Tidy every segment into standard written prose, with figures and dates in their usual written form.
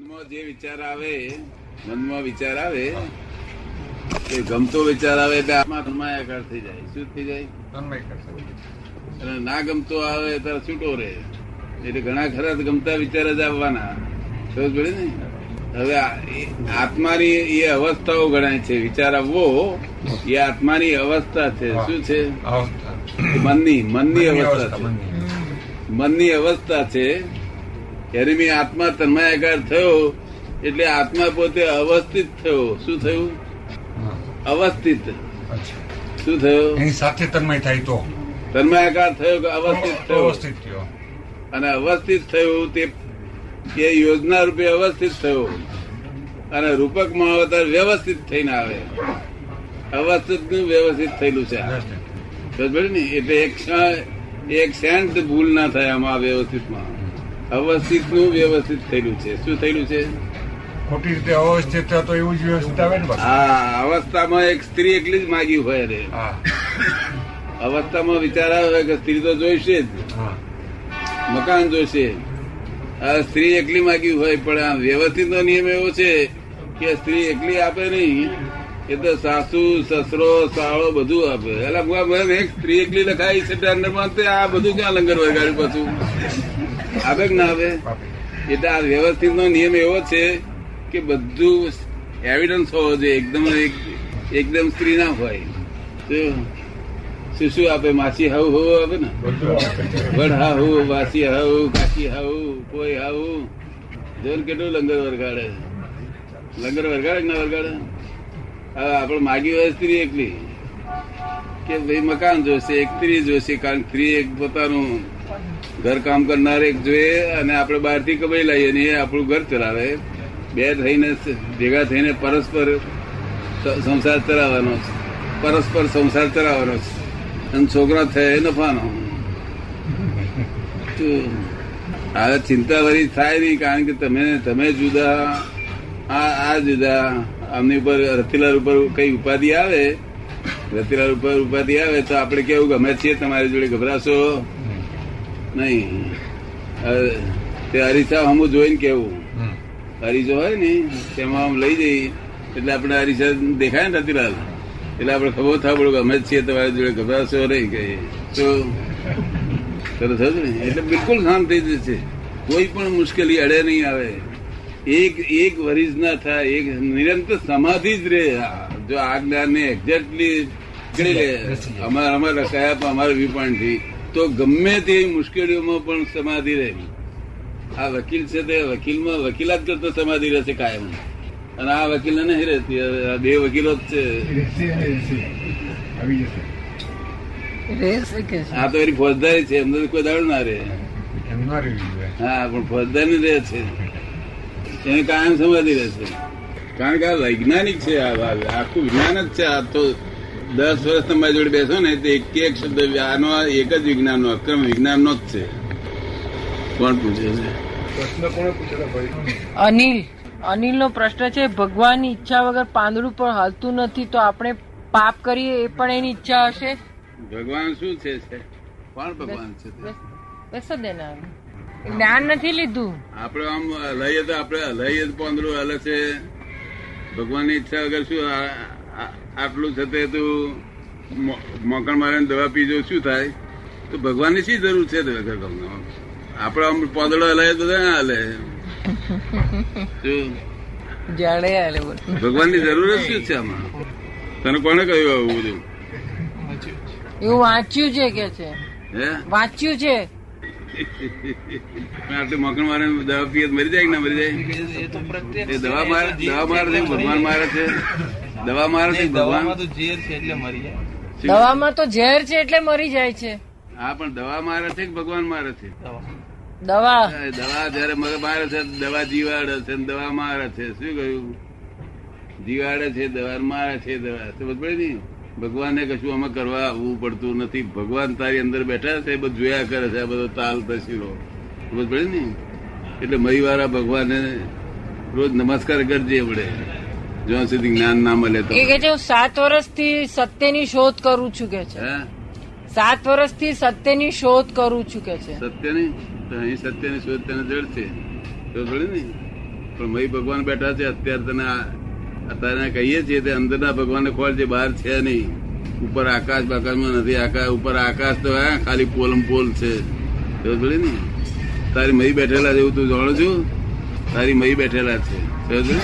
મનમાં જે વિચાર આવે, મનમાં વિચાર આવે, એ ગમતો વિચાર આવે એટલે આત્મા તન્માયાકાર થઈ જાય. શું થઈ જાય? તન્માયાકાર. અને ના ગમતો આવે ત્યારે છૂટો રહે. એટલે ઘણા ખરા ગમતા વિચાર જ આવવાના. સમજ પડે ને? હવે આત્માની એ અવસ્થાઓ ગણાય છે. વિચાર આવવો એ આત્માની અવસ્થા છે. શું છે? મનની અવસ્થા છે. મનની અવસ્થા છે. એની આત્મા તન્માયાકાર થયો એટલે આત્મા પોતે અવસ્થિત થયો. શું થયું? અવસ્થિત. શું થયું? એની સાથે તન્મય થાય તો તન્માયાકાર થયો કે અવસ્થિત થયો? અવસ્થિત થયો. અને અવસ્થિત થયું તે યોજના રૂપે અવસ્થિત થયો અને રૂપક માં અવતાર વ્યવસ્થિત થઈને આવે. અવસ્થિત નું વ્યવસ્થિત થયેલું છે. એટલે એક સેન્ટ ભૂલ ના થાય આમાં. વ્યવસ્થિતમાં અવસ્થિત નું વ્યવસ્થિત થયેલું છે. શું થયેલું છે? ખોટી રીતે અવસ્થિત તો એવું જ વ્યવસ્થિત આવે ને. હા, અવસ્થામાં એક સ્ત્રી એકલી જ માગી હોય રે. અવસ્થામાં વિચાર આવે કે સ્ત્રી તો જોઈશે જ, મકાન જોઈશે. આ સ્ત્રી એકલી માગી હોય, પણ આ વ્યવસ્થિત નો નિયમ એવો છે કે સ્ત્રી એકલી આપે નહીં, એ તો સાસુ સસરો સાળો બધું આપે. એટલે એક સ્ત્રી એકલી લખાઈ છે અંદરમાં, આ બધું ક્યાં લંગર વગાડ્યું પાછું આવે ના આવે. એટલે આ વ્યવસ્થિત નો નિયમ એવો છે કે બધું એવિડન્સ હોવો જોઈએ. એકદમ સ્ત્રી ના હોય. શું શું આપે? માસી હાવ હોવો આપે ને, વડ હાવ, માસી હાવ, કાકી હાવ, કોઈ હાવ. જોન કેટલું લંગર વરગાડે. લંગર વરગાડે કે ના વરગાડે? હવે આપડે માગી હોય સ્ત્રી એકલી કે ભાઈ મકાન જોશે, એક સ્ત્રી જોશે. કારણ સ્ત્રી એક પોતાનું ઘર કામ કરનાર એક જોઈએ, અને આપણે બહારથી કમાઈ લઈએ ને એ આપણું ઘર ચલાવે. બે થઈને ભેગા થઈને પરસ્પર સંસાર ચલાવવાનો છે, પરસ્પર સંસાર ચલાવવાનો છે. અને છોકરા થયા એ નફાનો. હવે ચિંતા ભરી થાય નહીં, કારણ કે તમે જુદા, આ જુદા. આમની ઉપર રતિલાલ ઉપર કઈ ઉપાધિ આવે, રતિલાલ ઉપર ઉપાધિ આવે તો આપણે કેવું ગમે છીએ, તમારી જોડે ગભરાશો નહીં. તે અરીસા હમું જોઈને કેવું, અરીસો હોય ને તેમાં આમ લઈ જઈ એટલે આપણે અરીસા દેખાય ને રતિલાલ, એટલે આપડે ખબર થાય કે અમે જ છીએ, તમારી જોડે ગભરાશો રહી ગઈ. તો સરસ હતું ને. એટલે બિલકુલ શાંત થઈ જશે, કોઈ પણ મુશ્કેલી અડે નહીં આવે. એક વરિજ ના થાય, એક નિરંતર સમાધિ જ રહે. જો આ જ્ઞાનને એક્ઝેક્ટલી કરી લે અમારા કયા પણ અમારા વ્યૂપોઈન્ટથી, તો ગમે તેવી મુશ્કેલીઓમાં પણ સમાધિ રહેવી. આ વકીલ છે તે વકીલમાં વકીલાત કરતો સમાધિ રહેશે કાયમ. અને આ વકીલ ને નહીં રહેતી. આ બે વકીલો જ છે. આ તો એની ફોજદારી છે, એમને કોઈ દાડો ના રે. હા, પણ ફોજદારી રહે છે, એને કાયમ સમાધિ રહેશે. કારણ કે આ વૈજ્ઞાનિક છે, આ આખું વિજ્ઞાન જ છે. આ તો 10 વર્ષ તમારી જોડે બેસો ને તો એક શબ્દ આનો એક જ વિજ્ઞાનનો અક્રમ વિજ્ઞાનનો જ છે. કોણ પૂછે છે પ્રશ્ન? કોને પૂછેલો? અનિલનો પ્રશ્ન છે, ભગવાનની ઈચ્છા વગર પાંદડું પણ હાલતું નથી, તો આપણે પાપ કરીએ એ પણ એની ઈચ્છા હશે. ભગવાન શું છે? કોણ ભગવાન છે? જ્ઞાન નથી લીધું. આપડે આમ લઈએ તો આપણે લઈએ પાંદડું હાલે છે. ભગવાનની ઈચ્છા વગર શું આટલું થતે તું મોકણ મારીને દવા પીજો, શું થાય? તો ભગવાનની શી જરૂર છે? આપડે આમ પાંદડો હલાય તો ના હાલે. ભગવાનની જરૂર જ શું છે આમાં? તને કોને કહ્યું આવું બધું? એવું વાંચ્યું છે કે છે? હે, વાંચ્યું છે. આટલું મકણ મારે દવા પીએ મરી જાય કે ના મરી જાય? દવા મારે છે, ભગવાન મારે છે. દવા મારે છે, દવામાં તો ઝેર છે એટલે મરી જાય. દવામાં તો ઝેર છે એટલે મરી જાય છે. હા, પણ દવા મારે છે કે ભગવાન મારે છે? દવા જયારે મારે છે, દવા જીવાડે છે, દવા મારે છે. શું કહ્યું? જીવાડે છે, દવા મારે છે. દવા સમજ પડે નહીં. ભગવાનને કશું અમે કરવા આવવું પડતું નથી. ભગવાન તારી અંદર બેઠા છે, બધું જોયા કરે છે. આ બધો તાલ તસીરો સમજ પડે નહીં. એટલે મહીવાળા ભગવાનને રોજ નમસ્કાર કરજે પડે, જ્યાં સુધી જ્ઞાન ના મળે. તો એ કે છે, 7 વર્ષથી સત્યની શોધ કરું છું કે છે. 7 વર્ષથી સત્યની શોધ કરું છું કે છે. સત્યની તો અહીં સત્યની શોધ તને જડ છે. પણ મય ભગવાન બેઠા છે અત્યારે, તને અત્યારે કહીએ છીએ તે અંદરના ભગવાન ખોલ છે, બહાર છે નહીં. ઉપર આકાશ બાકાશમાં નથી, આકાશ ઉપર આકાશ તો ખાલી પોલમ પોલ છે. સમજ ને તારી મય બેઠેલા છે એવું તું જાણું છું, તારી મય બેઠેલા છે. સમજ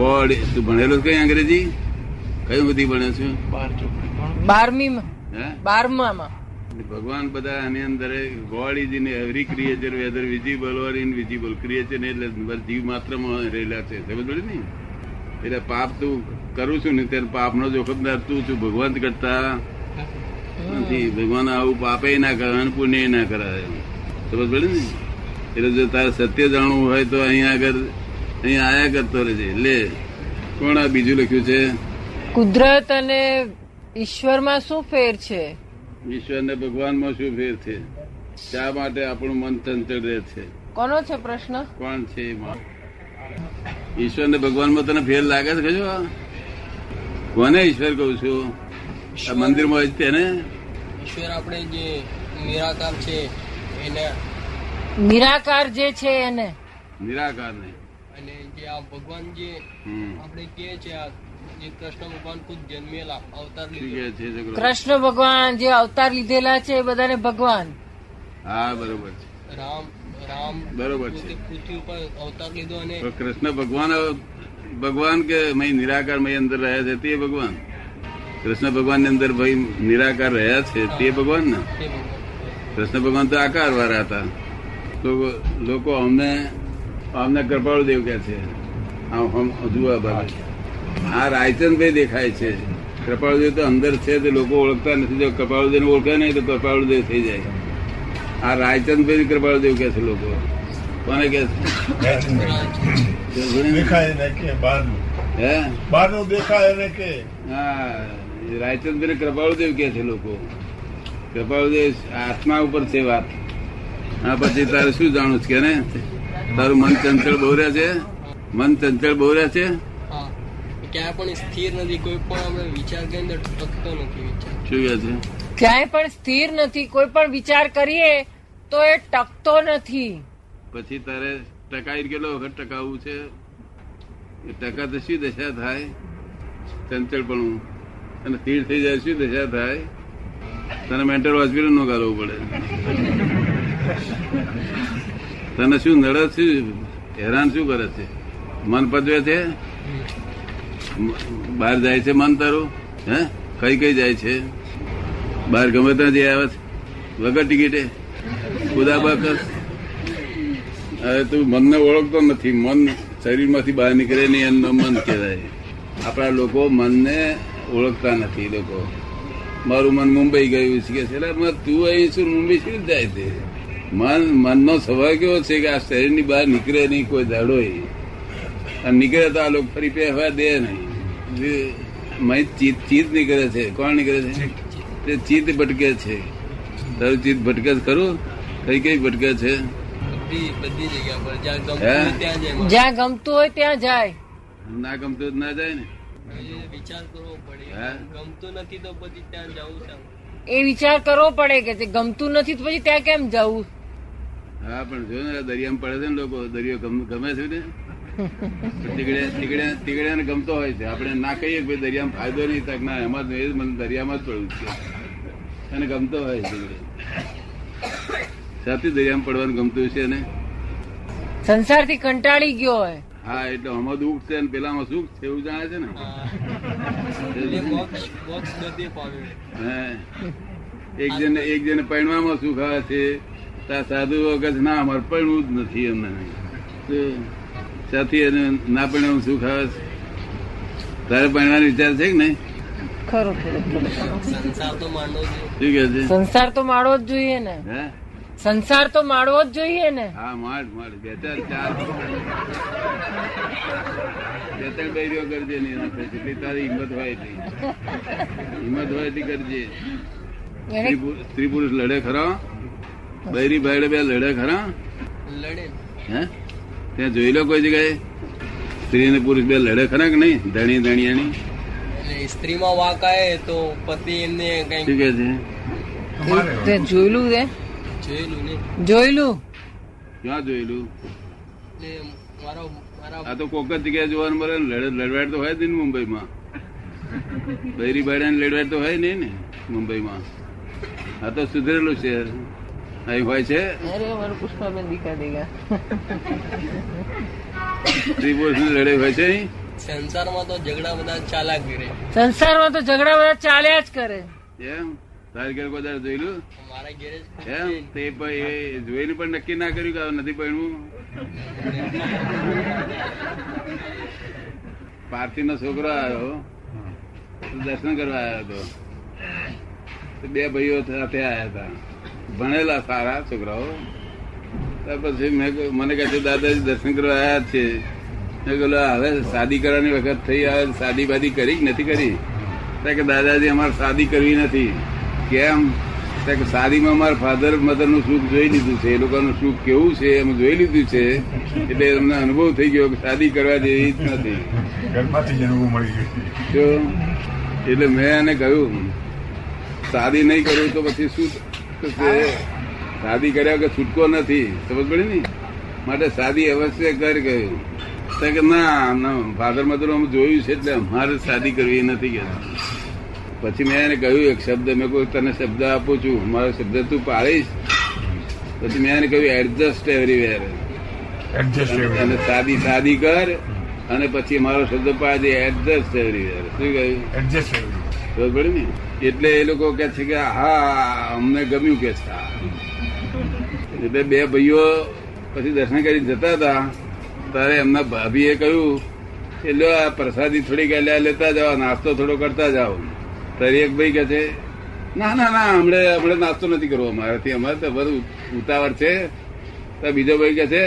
ગોડ. તું ભણેલો કઈ અંગ્રેજી કઈ બધી ભણ્યો છું? 12માં. ભગવાન બધા આની અંદર God is in every creature whether visible or invisible. Creature એટલે જીવ માત્રમાં રહેલા છે. સમજ ને એટલે પાપ તું કરું છું ને ત્યારે પાપ નો જોખમદાર તું છું, ભગવાન કરતા નથી. ભગવાન આવું પાપે ના કરે, પુણ્ય ના કરાવે. સમજ પડે ને? એટલે જો તારે સત્ય જાણવું હોય તો અહીંયા આગળ અહીંયા આયા કરતો રહેજે. લે કોણ આ બીજું લખ્યું છે? કુદરત અને ઈશ્વરમાં શું ફેર છે? ઈશ્વર ને ભગવાનમાં શું ફેર છે? શા માટે આપણું મન તંત્ર રહે છે? કોનો છે પ્રશ્ન? કોણ છે ઈશ્વર ને ભગવાન માં? તને ફેર લાગે છે? કજો કોને ઈશ્વર કહું છું? આ મંદિર માં તેને ઈશ્વર આપણે જે નિરાકાર છે એને નિરાકાર જે છે એને નિરાકાર ને અને જે આ ભગવાન જે આપણે કહે છે આ જે કૃષ્ણ ભગવાન ખુદ જન્મેલા અવતાર લીધે છે, કૃષ્ણ ભગવાન જે અવતાર લીધેલા છે એ બધાને ભગવાન. હા બરોબર છે. રામ બરોબર છે. પૃથ્વી ઉપર અવતાર લીધો અને કૃષ્ણ ભગવાન ભગવાન કે મય નિરાકાર મય અંદર રહ્યા છે તે ભગવાન. કૃષ્ણ ભગવાન ની અંદર ભાઈ નિરાકાર રહ્યા છે તે ભગવાન ને. કૃષ્ણ ભગવાન તો આકાર વાળા હતા. લોકો અમને કૃપાળુ દેવ કે છે. આ રાયચંદભાઈ દેખાય છે. કૃપાળુ દેવ તો અંદર છે તે લોકો ઓળખતા નથી. જો કૃપાળુ દેવ ઓળખે નહીં તો કૃપાળુ દેવ થઈ જાય. આ રાયચંદભાઈ કૃપાળુ દેવ કે છે લોકો. કોને કે રાયચંદભાઈ કૃપાળુ દેવ કે છે લોકો? કૃપાળુ દેવ આત્મા ઉપર છે વાત. હા પછી તારે શું જાણું છે? ને તારું મન ચંચળ બહુ રહ્યા છે. મન ચંચળ બહુ રહ્યા છે, ક્યાંય પણ સ્થિર નથી. કોઈ પણ વિચાર કે અંદર ટકતો નથી. શું કહે છે? ક્યાંય પણ સ્થિર નથી. કોઈ પણ વિચાર કરીએ તો એ ટકતો નથી. પછી તારે ટકાઈ કેટલો વખત ટકાવવું છે? એ ટકા તો શું દશા થાય? ચંચળપણું અને સ્થિર થઈ જાય શું દશા થાય? તને મેન્ટલ હોસ્પિટલ નો કરવું પડે. તને શું નડે છે? હેરાન શું કરે છે? મન પદવે છે, બહાર જાય છે. મન તારું હે કઈ કઈ જાય છે? બહાર ગમે ત્યાં જે આવે છે વગર ટિકિટે ખુદાબાકસ. હવે તું મનને ઓળખતો નથી. મન શરીરમાંથી બહાર નીકળે નહીં, એમનો મન કહેવાય. આપણા લોકો મનને ઓળખતા નથી. લોકો મારું મન મુંબઈ ગયું છે કે છે. તું અહીં શું મુંબઈ શું જાય છે? મનનો સ્વભાવ કેવો છે કે આ શરીરની બહાર નીકળે નહીં કોઈ દાડો. અને નીકળે તો આ લોકો ફરી પહેવા દે નહીં. મય ચીત નીકળે છે. કોણ નીકળે છે? તે ચિત્ત ભટકે છે. તારું ચિત્ત ભટકે છે ખરું? કઈ કઈ ભટકે છે? જ્યાં ગમતું હોય ત્યાં જાય, ના ગમતું ના જાય ને. વિચાર કરવો પડે. ગમતું નથી તો પછી ત્યાં જવું? એ વિચાર કરવો પડે કે ગમતું નથી તો પછી ત્યાં કેમ જવું? હા પણ જો ને દરિયામાં પડે છે ને લોકો. દરિયો ગમે છે ને તીગડ્યાને ગમતો હોય છે. આપણે ના કહીએ કે દરિયામાં ફાયદો નહીં તક ના, એમાં જ મને દરિયામાં જ પડવું છે. એને ગમતો હોય છે. સાથી દરિયામાં પડવાનું ગમતું છે ને? સંસારથી કંટાળી ગયો હોય. હા એટલે આમાં દુઃખ છે ને પેલામાં સુખ છે એવું જાણે છે ને. એક જણ પૈણવામાં સુખ આવે છે. સાધુ વગર ના અમારે પૈણવું જ નથી અમને. સાથી અને ના પરિણામ સુખ આવે છે. તારે પરિણામનો વિચાર છે કે નહીં? ખરો સંસાર તો માણવો જ જોઈએ ને. સંસાર તો માણવો જ જોઈએ ને. હા માળ બે ત્રણ ચાર બે ત્રણ બૈરીઓ કરજે નહીં. જેટલી તારી હિંમત હોય એટલી કરજે. સ્ત્રી પુરુષ લડે ખરો? બૈરી ભાઈ બે લડે ખરા? લડે હે? ત્યાં જોઈ લો કોઈ જગ્યાએ સ્ત્રી ને પુરુષ બે લડે ખરા કે નહીં? ધણી ધણિયાની સ્ત્રીમાં વાંક આવે તો પતિ એમને કઈ કે છે? જોયેલું ક્યાં જોયેલું? આ તો કોક જ જગ્યાએ જોવાનું મળે ને. લડવાડ તો હોય જ નહીં મુંબઈમાં. બૈરી બાયડા ને લડવાડ તો હોય નહીં ને મુંબઈમાં. આ તો સુધરેલું શહેર અહીં હોય છે. સ્ત્રી પુરુષ ની લડાઈ હોય છે. સંસારમાં તો ઝઘડા બધા ચાલ્યા જ કરે. સંસારમાં તો ઝઘડા બધા ચાલ્યા જ કરે. એમ તારી ઘેર કોઈ દાડે જોયેલું? મારા ઘેર એમ તે જોઈને પણ નક્કી ના કર્યું કે નથી પડ્યું. પાર્ટી નો છોકરો આવ્યો, દર્શન કરવા આવ્યો હતો. બે ભાઈઓ સાથે આવ્યા હતા, ભણેલા સારા છોકરાઓ. ત્યાર પછી મને કહે છે દાદાજી દર્શન કરવા આવ્યા છે. હવે શાદી કરવાની વખત થઈ, આવે શાદી બાદી કરી કે નથી કરી? કે દાદાજી અમારે શાદી કરવી નથી. કેમ? કે શાદીમાં અમારા ફાધર મધરનું સુખ જોઈ લીધું છે, એ લોકોનું સુખ કેવું છે અમે જોઈ લીધું છે, એટલે અમને અનુભવ થઈ ગયો કે શાદી કરવા જેવી જ નથી. એટલે મેં એને કહ્યું શાદી નહીં કરું તો પછી શું થશે? શાદી કર્યા વગર છૂટકો નથી, સમજ પડી ને? માટે શાદી અવશ્ય કર કહ્યું. કે ના ફાધર મધર અમે જોયું છે એટલે અમારે શાદી કરવી નથી કે. પછી મેં એને કહ્યું એક શબ્દ, મેં કોઈ તને શબ્દ આપું છું, મારો શબ્દ તું પાળીશ. પછી મેં એને કહ્યું એડજસ્ટ એવરીવેર, અને શાદી શાદી કર, અને પછી મારો શબ્દ પાળજે એડજસ્ટ એવરીવેર. શું કહ્યું? એડજસ્ટ એવરીવેર ને. એટલે એ લોકો કહે છે કે હા અમને ગમ્યું કે છે. એટલે બે ભાઈઓ પછી દર્શન કરી જતા હતા, તારે એમના ભાભી એ કહ્યું એટલે આ પ્રસાદી થોડીક લેતા જાઓ, નાસ્તો થોડો કરતા જાઓ. તારી એક ભાઈ કહે છે ના ના ના હમણાં નાસ્તો નથી કરવો, મારાથી અમારે તો બધું ઉતાવળ છે. તો બીજો ભાઈ કહે છે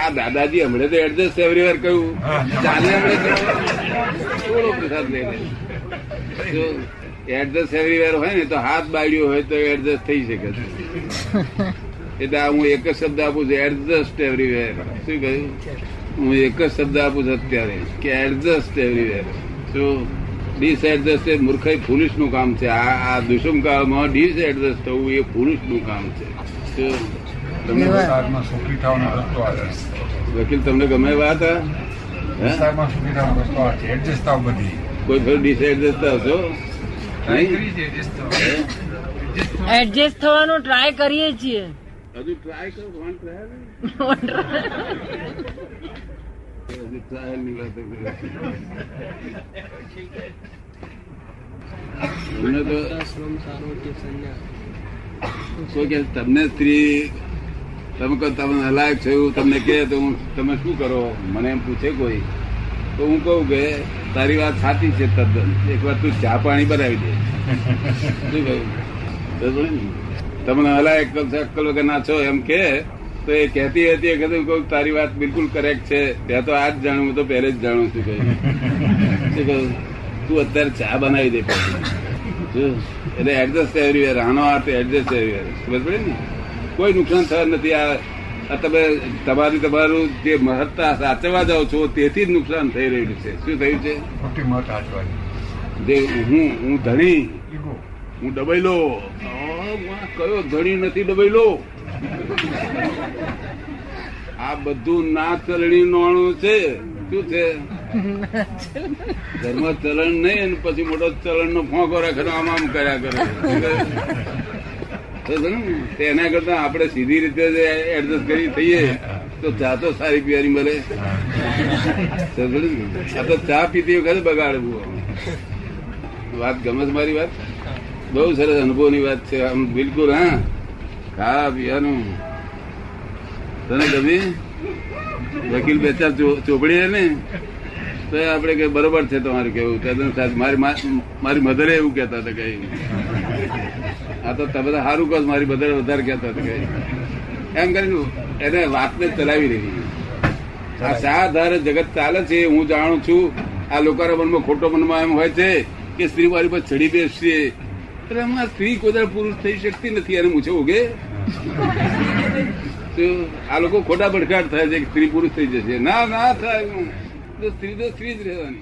આ દાદાજી હમણાં તો એડજસ્ટ એવરી વાર કહ્યું, ચાલે થોડો પ્રસાદ લઈ લે. એડજસ્ટ એવરી વાર હોય ને તો હાથ બાળ્યો હોય તો એડજસ્ટ થઈ શકે છે. એટલે હું એક જ શબ્દ આપું છું એડજસ્ટ એવરીવેર. શું કહ્યું? હું એક જ શબ્દ આપું છું અત્યારે કે એડજસ્ટ એવરીવેર. શું ડિસએડજસ્ટ એ મૂર્ખાઈ પુરુષ નું કામ છે. આ દુષ્મ કાળમાં ડિસએડજસ્ટ થવું એ પુરુષ નું કામ છે. શું તમને વકીલ તમને ગમે વાત? કોઈ થોડું ડિસએડજસ્ટ હશો? એડજસ્ટ થવાનો ટ્રાય કરીએ છીએ. હજુ ટ્રાય કરો, કોણ ટ્રાય? હજુ ટ્રાય નીકળતો. તમને સ્ત્રી તમે કહો તમને અલાયક થયું, તમને કહે તો તમે શું કરો? મને એમ પૂછે કોઈ તો હું કહું કે તારી વાત સાચી છે તદ્દન, એક વાર તું ચા પાણી બનાવી દે. શું કહ્યું? તમને અલાયક અક્કલ વગર ના છો એમ કે તો એ કહેતી હતી કહ્યું તારી વાત બિલકુલ કરેક્ટ છે. ત્યાં તો આ જ જાણું, હું તો પહેલે જ જાણું છું. કહ્યું તું અત્યારે ચા બનાવી દે પછી. એટલે એડજસ્ટ એવરીવેર, આનો અર્થ એડજસ્ટ એવરીવેર. ખબર પડે ને? કોઈ નુકસાન થતું નથી. આ તમે તમારું જે મહત્તા સાચવવા જાઓ છો તેથી જ નુકસાન થઈ રહ્યું છે. શું થયું છે? જે હું ધણી, હું ડબેલો. કયો ધણી નથી ડબેલો? આ બધું ના ચલણી નોણું છે. શું છે? ધર્મ ચલણ નહીં, પછી મોટો ચલણ નો ફોંકો રાખે, આમ આમ કર્યા કરે. તેના કરતા આપણે સીધી રીતે એડજસ્ટ કરી થઈએ તો ચા તો સારી પીવાની મળે. આ તો ચા પીતી વખતે બગાડવું. વાત ગમે છે મારી? વાત બહુ સરસ અનુભવ ની વાત છે. આમ બિલકુલ હા ખા પીવાનું તને ગમે? વકીલ બે ચાર ચોપડી ને તો આપડે કે બરોબર છે તમારું કેવું. મારી મધરે એવું કેતા હતા કઈ. આ તો તમે બધા સારું કહો, મારી મધરે વધારે કેતા હતા કઈ. એમ કરીને એને વાતને ચલાવી રહી. આ સાધાર જગત ચાલે છે હું જાણું છું. આ લોકોના મનમાં ખોટો મનમાં એમ હોય છે કે સ્ત્રી મારી પર ચડી બેસશે. સ્ત્રી કોઈ પુરુષ થઈ શકતી નથી અને મૂછે ઉગે. આ લોકો ખોટા ભડકાટ થાય છે કે સ્ત્રી પુરુષ થઈ જશે. ના ના થાય, સ્ત્રી તો સ્ત્રી જ રહેવાની.